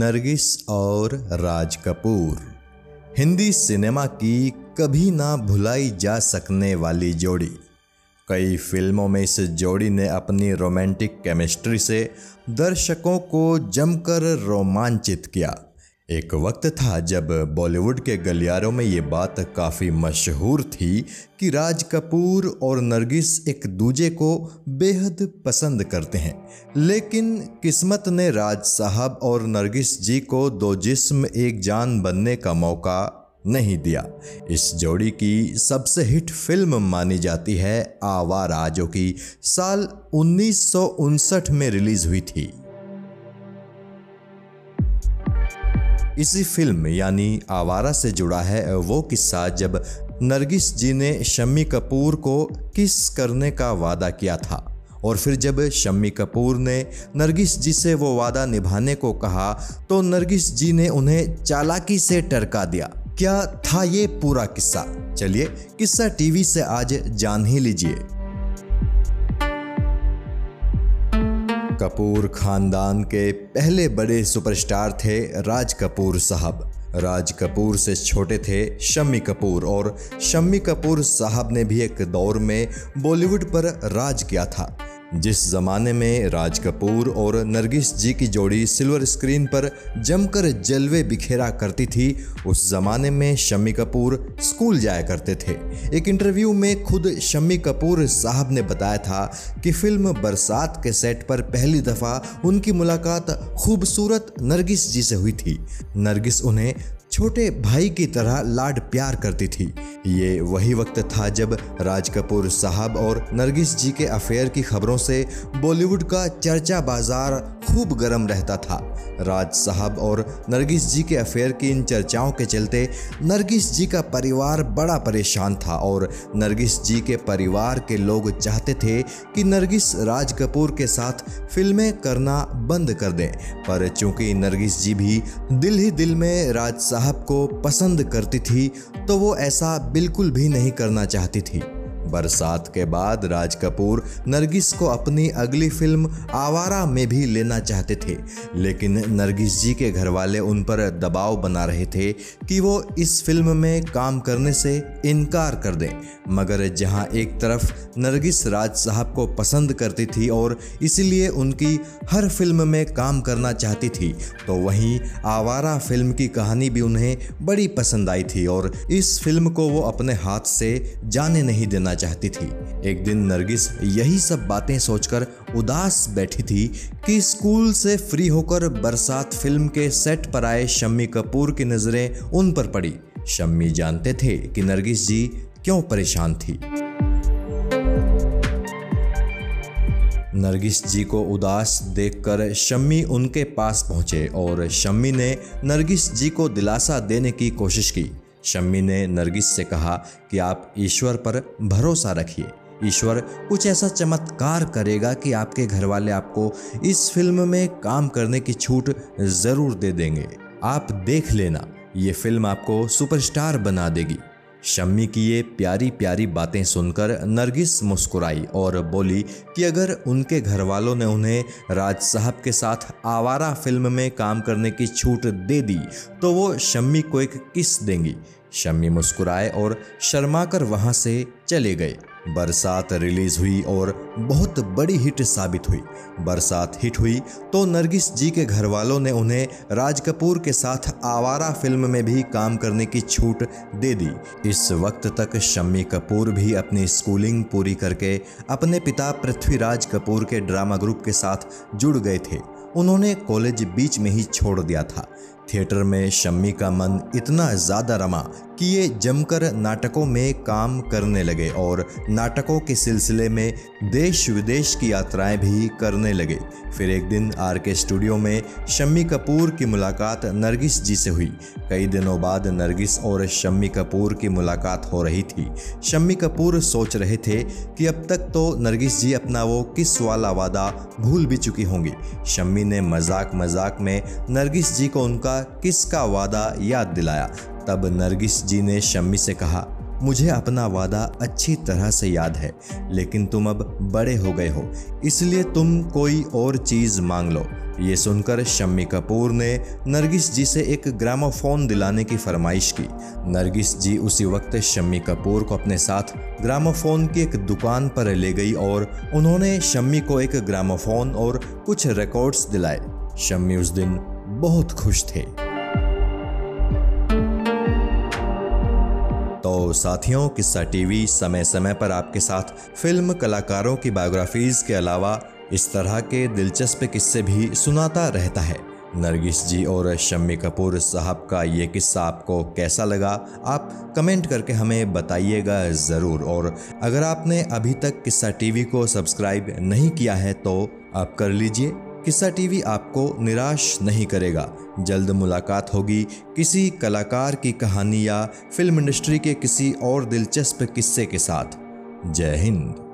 नरगिस और राज कपूर, हिंदी सिनेमा की कभी ना भुलाई जा सकने वाली जोड़ी। कई फिल्मों में इस जोड़ी ने अपनी रोमांटिक केमिस्ट्री से दर्शकों को जमकर रोमांचित किया। एक वक्त था जब बॉलीवुड के गलियारों में ये बात काफ़ी मशहूर थी कि राज कपूर और नरगिस एक दूजे को बेहद पसंद करते हैं, लेकिन किस्मत ने राज साहब और नरगिस जी को दो जिस्म एक जान बनने का मौका नहीं दिया। इस जोड़ी की सबसे हिट फिल्म मानी जाती है आवारा, जो कि साल 1959 में रिलीज हुई थी। इसी फिल्म यानी आवारा से जुड़ा है वो किस्सा जब नरगिस जी ने शम्मी कपूर को किस करने का वादा किया था, और फिर जब शम्मी कपूर ने नरगिस जी से वो वादा निभाने को कहा तो नरगिस जी ने उन्हें चालाकी से टरका दिया। क्या था ये पूरा किस्सा? चलिए किस्सा टीवी से आज जान ही लीजिए। कपूर खानदान के पहले बड़े सुपरस्टार थे राज कपूर साहब। राज कपूर से छोटे थे शम्मी कपूर, और शम्मी कपूर साहब ने भी एक दौर में बॉलीवुड पर राज किया था। जिस ज़माने में राज कपूर और नरगिस जी की जोड़ी सिल्वर स्क्रीन पर जमकर जलवे बिखेरा करती थी, उस ज़माने में शम्मी कपूर स्कूल जाया करते थे। एक इंटरव्यू में खुद शम्मी कपूर साहब ने बताया था कि फिल्म बरसात के सेट पर पहली दफ़ा उनकी मुलाकात खूबसूरत नरगिस जी से हुई थी। नरगिस उन्हें छोटे भाई की तरह लाड प्यार करती थी। ये वही वक्त था जब राज कपूर साहब और नरगिस जी के अफेयर की खबरों से बॉलीवुड का चर्चा बाजार खूब गर्म रहता था। राज साहब और नरगिस जी के अफेयर की इन चर्चाओं के चलते नरगिस जी का परिवार बड़ा परेशान था, और नरगिस जी के परिवार के लोग चाहते थे कि नरगिस राज कपूर के साथ फिल्में करना बंद कर दें, पर चूँकि नरगिस जी भी दिल ही दिल में राज साहब को पसंद करती थी तो वो ऐसा बिल्कुल भी नहीं करना चाहती थी। बरसात के बाद राज कपूर नरगिस को अपनी अगली फिल्म आवारा में भी लेना चाहते थे, लेकिन नरगिस जी के घर वाले उन पर दबाव बना रहे थे कि वो इस फिल्म में काम करने से इनकार कर दें। मगर जहां एक तरफ नरगिस राज साहब को पसंद करती थी और इसीलिए उनकी हर फिल्म में काम करना चाहती थी, तो वहीं आवारा फिल्म की कहानी भी उन्हें बड़ी पसंद आई थी और इस फिल्म को वो अपने हाथ से जाने नहीं देना चाहती थी। एक दिन नरगिस यही सब बातें सोचकर उदास बैठी थी कि स्कूल से फ्री होकर बरसात फिल्म के सेट पर आए शम्मी कपूर की नजरें उन पर पड़ी। शम्मी जानते थे कि नरगिस जी क्यों परेशान थी। नरगिस जी को उदास देखकर शम्मी उनके पास पहुंचे और शम्मी ने नरगिस जी को दिलासा देने की कोशिश की। शम्मी ने नरगिस से कहा कि आप ईश्वर पर भरोसा रखिए, ईश्वर कुछ ऐसा चमत्कार करेगा कि आपके घर वाले आपको इस फिल्म में काम करने की छूट ज़रूर दे देंगे। आप देख लेना, ये फिल्म आपको सुपरस्टार बना देगी। शम्मी की ये प्यारी प्यारी बातें सुनकर नरगिस मुस्कुराई और बोली कि अगर उनके घर वालों ने उन्हें राज साहब के साथ आवारा फिल्म में काम करने की छूट दे दी तो वो शम्मी को एक किस देंगी। शम्मी मुस्कुराए और शर्माकर वहाँ से चले गए। बरसात रिलीज़ हुई और बहुत बड़ी हिट साबित हुई। बरसात हिट हुई तो नरगिस जी के घर वालों ने उन्हें राज कपूर के साथ आवारा फिल्म में भी काम करने की छूट दे दी। इस वक्त तक शम्मी कपूर भी अपनी स्कूलिंग पूरी करके अपने पिता पृथ्वीराज कपूर के ड्रामा ग्रुप के साथ जुड़ गए थे। उन्होंने कॉलेज बीच में ही छोड़ दिया था। थिएटर में शम्मी का मन इतना ज़्यादा रमा कि ये जमकर नाटकों में काम करने लगे और नाटकों के सिलसिले में देश विदेश की यात्राएं भी करने लगे। फिर एक दिन RK स्टूडियो में शम्मी कपूर की मुलाकात नरगिस जी से हुई। कई दिनों बाद नरगिस और शम्मी कपूर की मुलाकात हो रही थी। शम्मी कपूर सोच रहे थे कि अब तक तो नरगिस जी अपना वो किस वाला वादा भूल भी चुकी होंगी। शम्मी ने मजाक मजाक में नरगिस जी को उनका किस का वादा याद दिलाया। तब नरगिस जी ने शम्मी से कहा, मुझे अपना वादा अच्छी तरह से याद है, लेकिन तुम अब बड़े हो गए हो, इसलिए तुम कोई और चीज़ मांग लो। ये सुनकर शम्मी कपूर ने नरगिस जी से एक ग्रामोफोन दिलाने की फरमाइश की। नरगिस जी उसी वक्त शम्मी कपूर को अपने साथ ग्रामोफोन की एक दुकान पर ले गई और उन्होंने शम्मी को एक ग्रामोफोन और कुछ रिकॉर्ड्स दिलाए। शम्मी उस दिन बहुत खुश थे। तो साथियों, किस्सा टीवी समय समय पर आपके साथ फिल्म कलाकारों की बायोग्राफीज़ के अलावा इस तरह के दिलचस्प किस्से भी सुनाता रहता है। नरगिस जी और शम्मी कपूर साहब का ये किस्सा आपको कैसा लगा, आप कमेंट करके हमें बताइएगा ज़रूर। और अगर आपने अभी तक किस्सा टीवी को सब्सक्राइब नहीं किया है तो आप कर लीजिए। किस्सा टीवी आपको निराश नहीं करेगा। जल्द मुलाकात होगी किसी कलाकार की कहानी या फिल्म इंडस्ट्री के किसी और दिलचस्प किस्से के साथ। जय हिंद।